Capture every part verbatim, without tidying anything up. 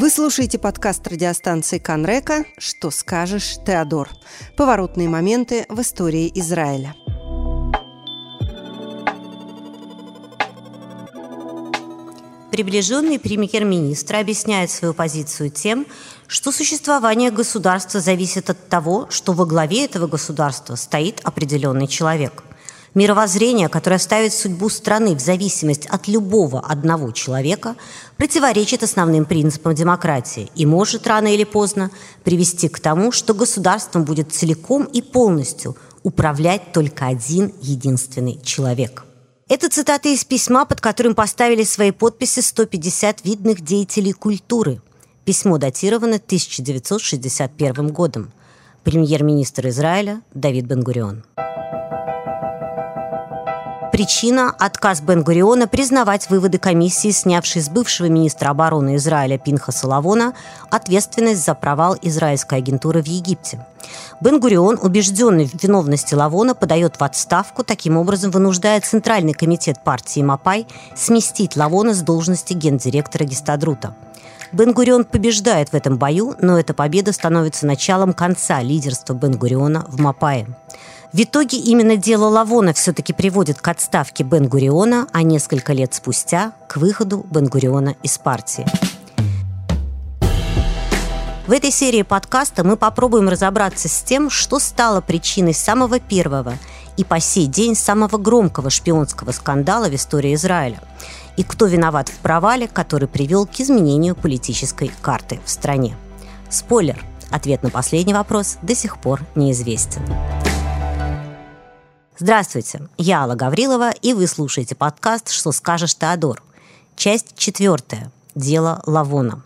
Вы слушаете подкаст радиостанции «Канрека. Что скажешь, Теодор?» Поворотные моменты в истории Израиля. Приближенный премьер-министра объясняет свою позицию тем, что существование государства зависит от того, что во главе этого государства стоит определенный человек. Мировоззрение, которое ставит судьбу страны в зависимость от любого одного человека, противоречит основным принципам демократии и может рано или поздно привести к тому, что государством будет целиком и полностью управлять только один единственный человек. Это цитата из письма, под которым поставили свои подписи сто пятьдесят видных деятелей культуры. Письмо датировано тысяча девятьсот шестьдесят первым годом. Премьер-министр Израиля Давид Бен-Гурион. Причина – отказ Бен-Гуриона признавать выводы комиссии, снявшей с бывшего министра обороны Израиля Пинхаса Лавона ответственность за провал израильской агентуры в Египте. Бен-Гурион, убежденный в виновности Лавона, подает в отставку, таким образом вынуждая Центральный комитет партии Мапай сместить Лавона с должности гендиректора Гистадрута. Бен-Гурион побеждает в этом бою, но эта победа становится началом конца лидерства Бен-Гуриона в Мапае. В итоге именно дело Лавона все-таки приводит к отставке Бен-Гуриона, а несколько лет спустя – к выходу Бен-Гуриона из партии. В этой серии подкаста мы попробуем разобраться с тем, что стало причиной самого первого и по сей день самого громкого шпионского скандала в истории Израиля и кто виноват в провале, который привел к изменению политической карты в стране. Спойлер – ответ на последний вопрос до сих пор неизвестен. Здравствуйте, я Алла Гаврилова, и вы слушаете подкаст «Что скажешь, Теодор?». Часть четвертая. Дело Лавона.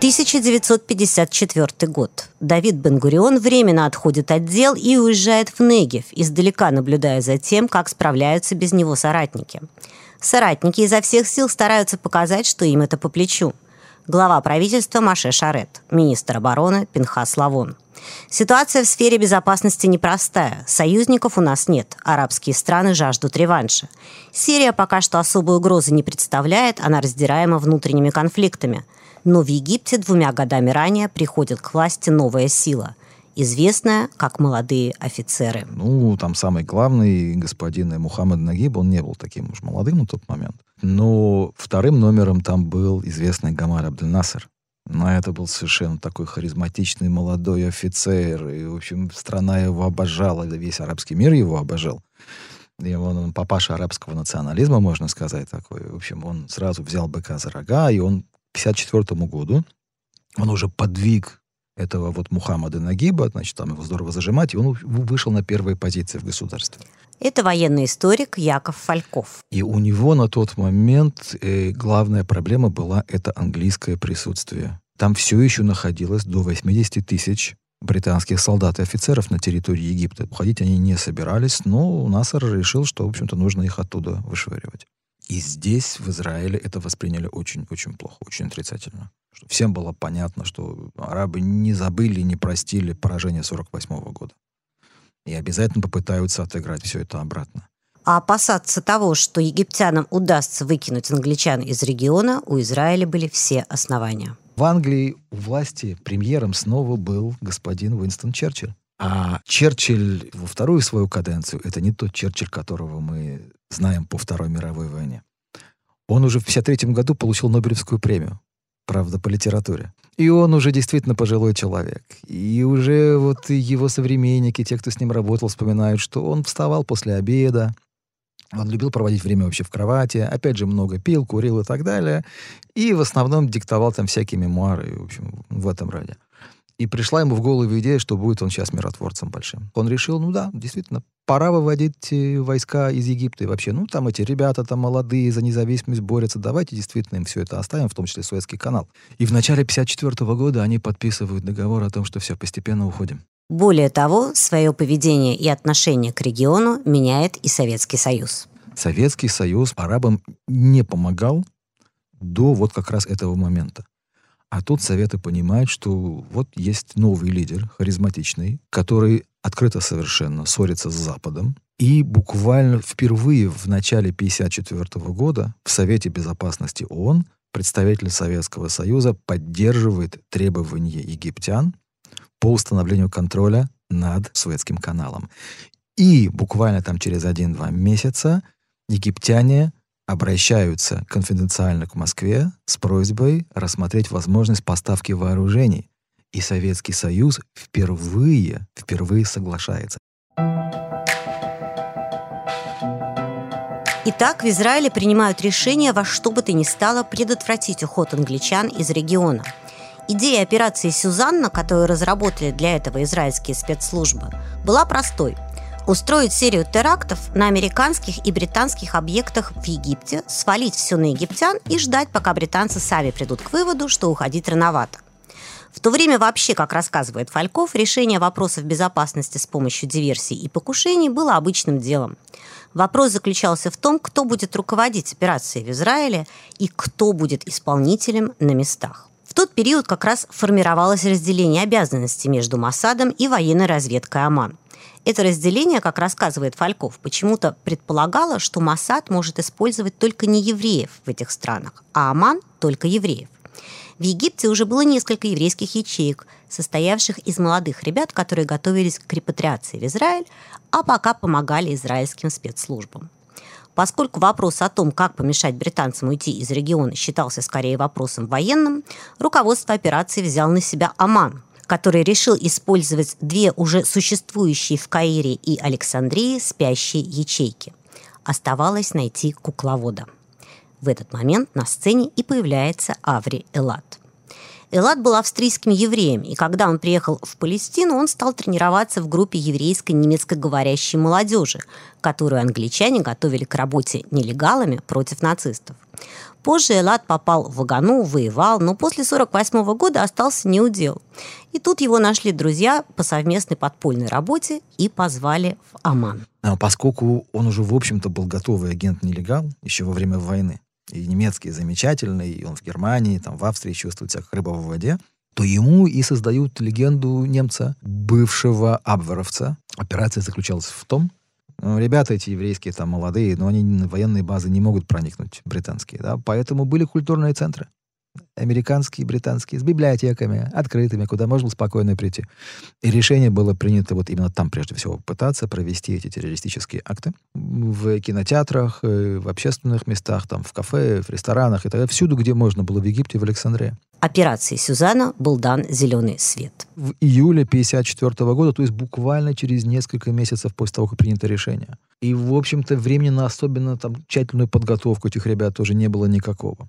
тысяча девятьсот пятьдесят четвёртый год. Давид Бен-Гурион временно отходит от дел и уезжает в Негев, издалека наблюдая за тем, как справляются без него соратники. Соратники изо всех сил стараются показать, что им это по плечу. Глава правительства Моше Шарет, министр обороны Пинхас Лавон. Ситуация в сфере безопасности непростая. Союзников у нас нет. Арабские страны жаждут реванша. Сирия пока что особой угрозы не представляет, она раздираема внутренними конфликтами. Но в Египте двумя годами ранее приходит к власти новая сила, известная как молодые офицеры. Ну, там самый главный господин Мухаммед Нагиб, он не был таким уж молодым на тот момент. Но вторым номером там был известный Гамаль Абдель Насер. Но это был совершенно такой харизматичный молодой офицер. И, в общем, страна его обожала, весь арабский мир его обожал. И он, он папаша арабского национализма, можно сказать, такой. В общем, он сразу взял быка за рога, и он к пятьдесят четвёртому году, он уже подвиг этого вот Мухаммеда Нагиба, значит, там его здорово зажимать, и он вышел на первые позиции в государстве. Это военный историк Яков Фальков. И у него на тот момент э, главная проблема была это английское присутствие. Там все еще находилось до восемьдесят тысяч британских солдат и офицеров на территории Египта. Уходить они не собирались, но Насер решил, что, в общем-то, нужно их оттуда вышвыривать. И здесь, в Израиле, это восприняли очень-очень плохо, очень отрицательно. Всем было понятно, что арабы не забыли, не простили поражение сорок восьмого года. И обязательно попытаются отыграть все это обратно. А опасаться того, что египтянам удастся выкинуть англичан из региона, у Израиля были все основания. В Англии у власти премьером снова был господин Уинстон Черчилль. А Черчилль во вторую свою каденцию, это не тот Черчилль, которого мы знаем по Второй мировой войне. Он уже в пятьдесят третьем году получил Нобелевскую премию, правда, по литературе. И он уже действительно пожилой человек. И уже вот его современники, те, кто с ним работал, вспоминают, что он вставал после обеда, он любил проводить время вообще в кровати, опять же, много пил, курил и так далее. И в основном диктовал там всякие мемуары, в общем, в этом роде. И пришла ему в голову идея, что будет он сейчас миротворцем большим. Он решил, ну да, действительно, пора выводить войска из Египта. И вообще, ну там эти ребята там молодые, за независимость борются, давайте действительно им все это оставим, в том числе Суэцкий канал. И в начале пятьдесят четвёртого года они подписывают договор о том, что все, постепенно уходим. Более того, свое поведение и отношение к региону меняет и Советский Союз. Советский Союз арабам не помогал до вот как раз этого момента. А тут Советы понимают, что вот есть новый лидер, харизматичный, который открыто совершенно ссорится с Западом. И буквально впервые в начале тысяча девятьсот пятьдесят четвёртого года в Совете Безопасности ООН представитель Советского Союза поддерживает требования египтян по установлению контроля над Суэцким каналом. И буквально там через один-два месяца египтяне обращаются конфиденциально к Москве с просьбой рассмотреть возможность поставки вооружений. И Советский Союз впервые, впервые соглашается. Итак, в Израиле принимают решение во что бы то ни стало предотвратить уход англичан из региона. Идея операции «Сюзанна», которую разработали для этого израильские спецслужбы, была простой – устроить серию терактов на американских и британских объектах в Египте, свалить все на египтян и ждать, пока британцы сами придут к выводу, что уходить рановато. В то время вообще, как рассказывает Фальков, решение вопросов безопасности с помощью диверсий и покушений было обычным делом. Вопрос заключался в том, кто будет руководить операцией в Израиле и кто будет исполнителем на местах. В тот период как раз формировалось разделение обязанностей между Моссадом и военной разведкой АМАН. Это разделение, как рассказывает Фальков, почему-то предполагало, что Моссад может использовать только неевреев в этих странах, а АМАН – только евреев. В Египте уже было несколько еврейских ячеек, состоявших из молодых ребят, которые готовились к репатриации в Израиль, а пока помогали израильским спецслужбам. Поскольку вопрос о том, как помешать британцам уйти из региона, считался скорее вопросом военным, руководство операции взял на себя АМАН, который решил использовать две уже существующие в Каире и Александрии спящие ячейки. Оставалось найти кукловода. В этот момент на сцене и появляется Авраам Эль-Ад. Эль-Ад был австрийским евреем, и когда он приехал в Палестину, он стал тренироваться в группе еврейской немецкоговорящей молодежи, которую англичане готовили к работе нелегалами против нацистов. Позже Эль-Ад попал в Агану, воевал, но после сорок восьмого года остался неудел. И тут его нашли друзья по совместной подпольной работе и позвали в АМАН. А поскольку он уже, в общем-то, был готовый агент-нелегал еще во время войны, и немецкий замечательный, и он в Германии, там в Австрии чувствует себя как рыба в воде, то ему и создают легенду немца, бывшего абверовца. Операция заключалась в том, ну, ребята эти еврейские там молодые, но они на военные базы не могут проникнуть, британские, да, поэтому были культурные центры. Американские, британские, с библиотеками, открытыми, куда можно спокойно прийти. И решение было принято вот именно там, прежде всего, пытаться провести эти террористические акты. В кинотеатрах, в общественных местах, там, в кафе, в ресторанах и так далее. Всюду, где можно было в Египте, в Александрии. Операции «Сюзанна» был дан зеленый свет. В июле тысяча девятьсот пятьдесят четвёртого года, то есть буквально через несколько месяцев после того, как принято решение. И, в общем-то, времени на особенно там, тщательную подготовку этих ребят тоже не было никакого.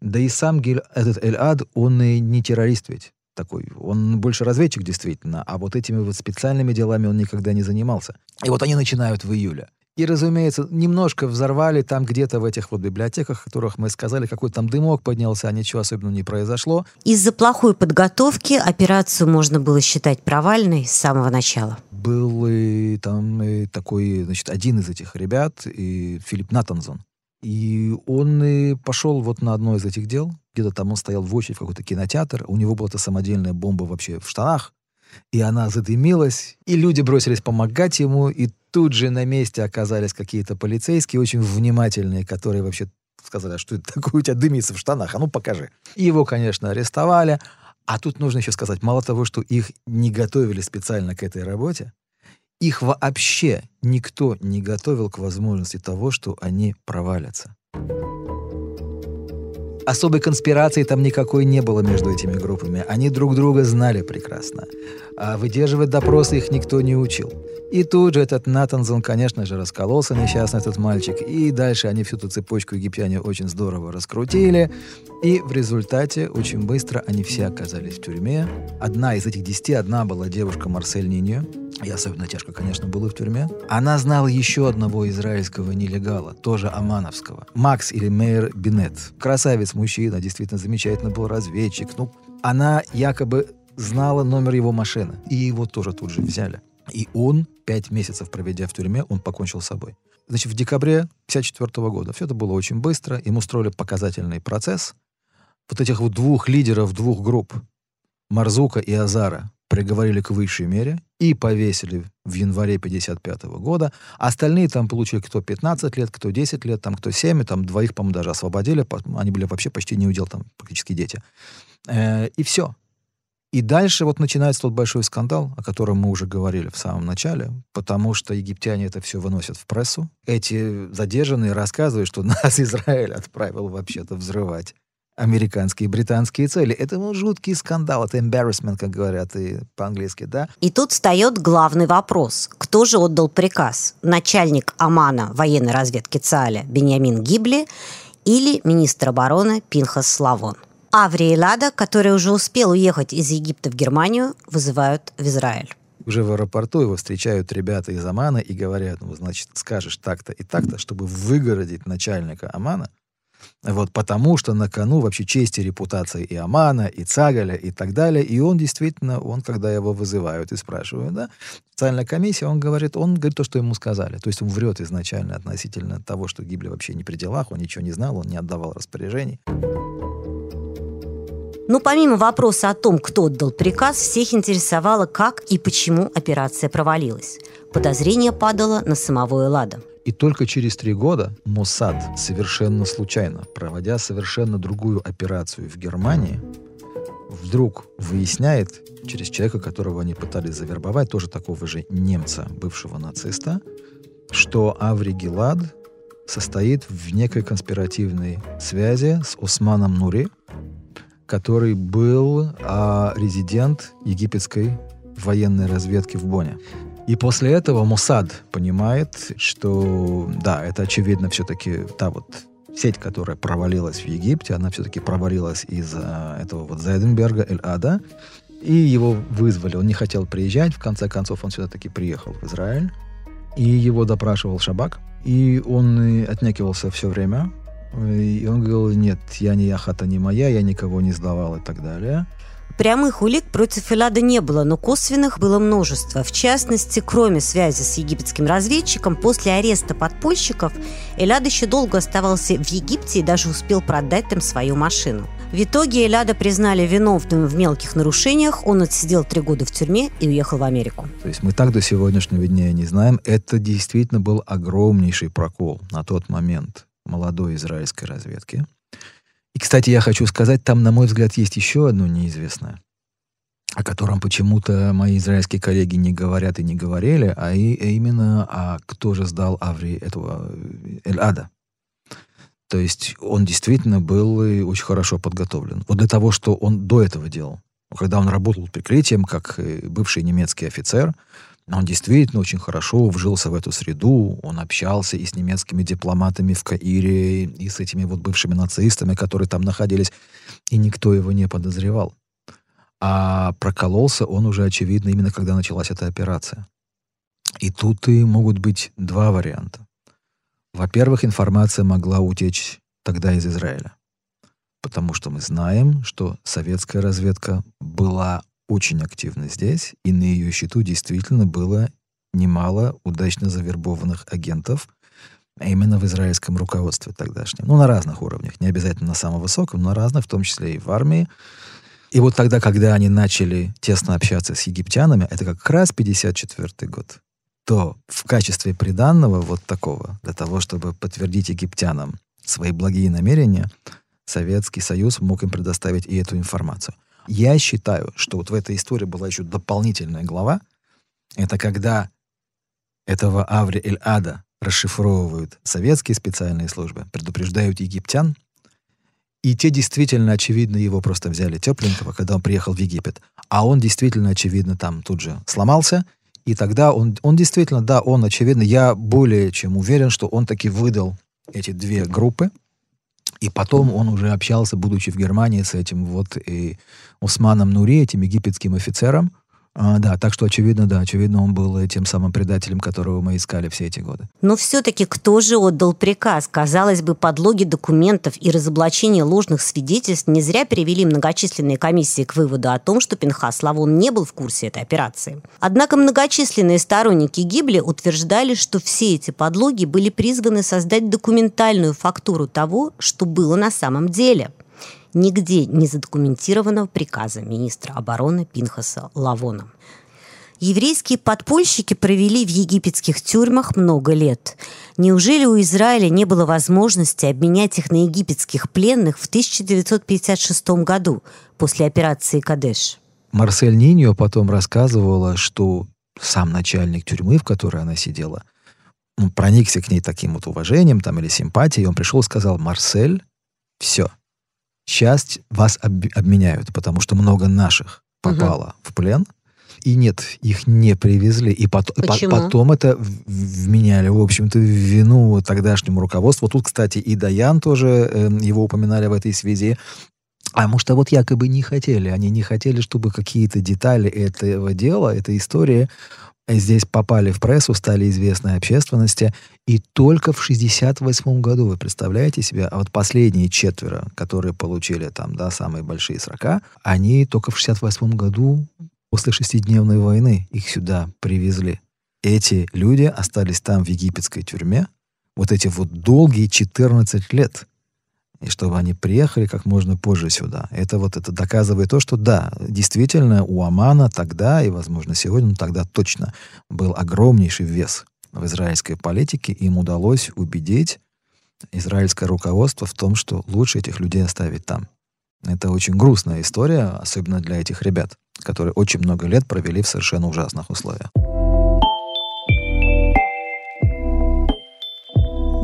Да и сам этот Эль-Ад, он и не террорист ведь такой. Он больше разведчик, действительно. А вот этими вот специальными делами он никогда не занимался. И вот они начинают в июле. И, разумеется, немножко взорвали там где-то в этих вот библиотеках, о которых мы сказали, какой-то там дымок поднялся, а ничего особенного не произошло. Из-за плохой подготовки операцию можно было считать провальной с самого начала. Был и там и такой, значит, один из этих ребят, и Филипп Натанзон. И он и пошел вот на одно из этих дел. Где-то там он стоял в очередь в какой-то кинотеатр. У него была-то самодельная бомба вообще в штанах. И она задымилась. И люди бросились помогать ему. И тут же на месте оказались какие-то полицейские, очень внимательные, которые вообще сказали, что это такое у тебя дымится в штанах? А ну покажи. И его, конечно, арестовали. А тут нужно еще сказать, мало того, что их не готовили специально к этой работе, их вообще никто не готовил к возможности того, что они провалятся. Особой конспирации там никакой не было между этими группами. Они друг друга знали прекрасно. А выдерживать допросы их никто не учил. И тут же этот Натанзон, конечно же, раскололся, несчастный этот мальчик. И дальше они всю эту цепочку египтяне очень здорово раскрутили. И в результате очень быстро они все оказались в тюрьме. Одна из этих десяти, одна была девушка Марсель Ниньо. И особенно тяжко, конечно, было в тюрьме. Она знала еще одного израильского нелегала, тоже омановского. Макс или Мейер Бинет. Красавец мужчина, действительно замечательно был разведчик. Ну, она якобы знала номер его машины. И его тоже тут же взяли. И он, пять месяцев проведя в тюрьме, он покончил с собой. Значит, в декабре тысяча девятьсот пятьдесят четвёртого года. Все это было очень быстро. Им устроили показательный процесс. Вот этих вот двух лидеров, двух групп, Марзука и Азара, приговорили к высшей мере и повесили в январе пятьдесят пятого года. Остальные там получили кто пятнадцать лет, кто десять лет, там кто семь, там двоих, по-моему, даже освободили. Они были вообще почти не удел, там практически дети. И все. И дальше вот начинается тот большой скандал, о котором мы уже говорили в самом начале, потому что египтяне это все выносят в прессу. Эти задержанные рассказывают, что нас Израиль отправил вообще-то взрывать американские и британские цели. Это ну, жуткий скандал, это embarrassment, как говорят и по-английски, да? И тут встает главный вопрос. Кто же отдал приказ? Начальник АМАНа военной разведки Цааля Бениамин Гибли или министр обороны Пинхас Лавон? Авраама Эль-Ада, который уже успел уехать из Египта в Германию, вызывают в Израиль. Уже в аэропорту его встречают ребята из АМАНа и говорят, ну, значит, скажешь так-то и так-то, чтобы выгородить начальника АМАНа. Вот потому что на кону вообще честь и репутация и АМАНа, и Цагаля, и так далее. И он действительно, он, когда его вызывают и спрашивают, да, специальная комиссия, он говорит, он говорит то, что ему сказали. То есть он врет изначально относительно того, что Гибли вообще не при делах, он ничего не знал, он не отдавал распоряжений. Но помимо вопроса о том, кто отдал приказ, всех интересовало, как и почему операция провалилась. Подозрение падало на самого Эль-Ада. И только через три года Моссад совершенно случайно, проводя совершенно другую операцию в Германии, вдруг выясняет через человека, которого они пытались завербовать, тоже такого же немца, бывшего нациста, что Авраам Эль-Ад состоит в некой конспиративной связи с Усманом Нури, который был а, резидент египетской военной разведки в Бонне. И после этого Моссад понимает, что, да, это, очевидно, все-таки та вот сеть, которая провалилась в Египте, она все-таки провалилась из-за этого вот Зайденберга, Эль-Ада, и его вызвали. Он не хотел приезжать, в конце концов он все-таки приехал в Израиль, и его допрашивал Шабак, и он отнекивался все время, и он говорил, нет, я не яхата, не моя, я никого не сдавал и так далее. Прямых улик против Эль-Ада не было, но косвенных было множество. В частности, кроме связи с египетским разведчиком, после ареста подпольщиков Эль-Ад еще долго оставался в Египте и даже успел продать там свою машину. В итоге Эль-Ада признали виновным в мелких нарушениях, он отсидел три года в тюрьме и уехал в Америку. То есть мы так до сегодняшнего дня не знаем, это действительно был огромнейший прокол на тот момент молодой израильской разведки. И, кстати, я хочу сказать, там, на мой взгляд, есть еще одно неизвестное, о котором почему-то мои израильские коллеги не говорят и не говорили, а и, именно, а кто же сдал Аври этого Эль-Ада. То есть он действительно был очень хорошо подготовлен. Вот для того, что он до этого делал. Когда он работал прикрытием, как бывший немецкий офицер, он действительно очень хорошо вжился в эту среду, он общался и с немецкими дипломатами в Каире, и с этими вот бывшими нацистами, которые там находились, и никто его не подозревал. А прокололся он уже, очевидно, именно когда началась эта операция. И тут и могут быть два варианта. Во-первых, информация могла утечь тогда из Израиля, потому что мы знаем, что советская разведка была очень активно здесь, и на ее счету действительно было немало удачно завербованных агентов, а именно в израильском руководстве тогдашнем. Ну, на разных уровнях, не обязательно на самом высоком, но на разных, в том числе и в армии. И вот тогда, когда они начали тесно общаться с египтянами, это как раз пятьдесят четвёртый год, то в качестве приданного вот такого, для того, чтобы подтвердить египтянам свои благие намерения, Советский Союз мог им предоставить и эту информацию. Я считаю, что вот в этой истории была еще дополнительная глава. Это когда этого Авраама Эль-Ада расшифровывают советские специальные службы, предупреждают египтян, и те действительно, очевидно, его просто взяли тепленького, когда он приехал в Египет. А он действительно, очевидно, там тут же сломался, и тогда он, он действительно, да, он, очевидно, я более чем уверен, что он таки выдал эти две группы. И потом он уже общался, будучи в Германии, с этим вот и Усманом Нури, этим египетским офицером. А, да, так что, очевидно, да, очевидно, он был тем самым предателем, которого мы искали все эти годы. Но все-таки кто же отдал приказ? Казалось бы, подлоги документов и разоблачение ложных свидетельств не зря привели многочисленные комиссии к выводу о том, что Пинхас Лавон не был в курсе этой операции. Однако многочисленные сторонники Гибли утверждали, что все эти подлоги были призваны создать документальную фактуру того, что было на самом деле. нигде не задокументированного приказа министра обороны Пинхаса Лавона. Еврейские подпольщики провели в египетских тюрьмах много лет. Неужели у Израиля не было возможности обменять их на египетских пленных в тысяча девятьсот пятьдесят шестом году после операции «Кадеш»? Марсель Ниньо потом рассказывала, что сам начальник тюрьмы, в которой она сидела, он проникся к ней таким вот уважением там, или симпатией, он пришел и сказал: «Марсель, все, сейчас вас об- обменяют, потому что много наших попало угу. в плен». И нет, их не привезли. И пот- по- потом это вменяли, в общем-то, в вину тогдашнему руководству. Тут, кстати, и Даян тоже, э, его упоминали в этой связи. А может, а вот якобы не хотели. Они не хотели, чтобы какие-то детали этого дела, этой истории здесь попали в прессу, стали известны общественности. И только в шестьдесят восьмом году, вы представляете себе, а вот последние четверо, которые получили там, да, самые большие срока, они только в шестьдесят восьмом году... После шестидневной войны их сюда привезли. Эти люди остались там в египетской тюрьме вот эти вот долгие четырнадцать лет. И чтобы они приехали как можно позже сюда. Это вот это доказывает то, что да, действительно у Амана тогда и, возможно, сегодня, но тогда точно был огромнейший вес в израильской политике. Им удалось убедить израильское руководство в том, что лучше этих людей оставить там. Это очень грустная история, особенно для этих ребят, которые очень много лет провели в совершенно ужасных условиях.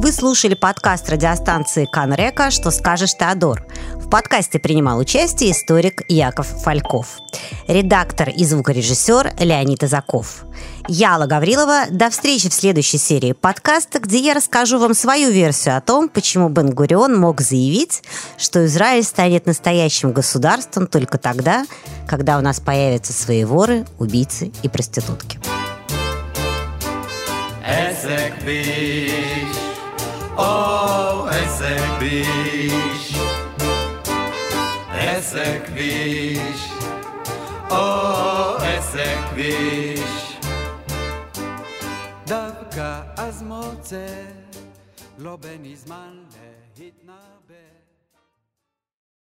Вы слушали подкаст радиостанции «Канрека. Что скажешь, Теодор?». В подкасте принимал участие историк Яков Фальков, редактор и звукорежиссер Леонид Азаков. Я, Алла Гаврилова. До встречи в следующей серии подкаста, где я расскажу вам свою версию о том, почему Бен-Гурион мог заявить, что Израиль станет настоящим государством только тогда, когда у нас появятся свои воры, убийцы и проститутки. Oh, עסק ביש, עסק ביש, oh, עסק ביש. דווקא אז מוצא, לא בן זמן להתנבא.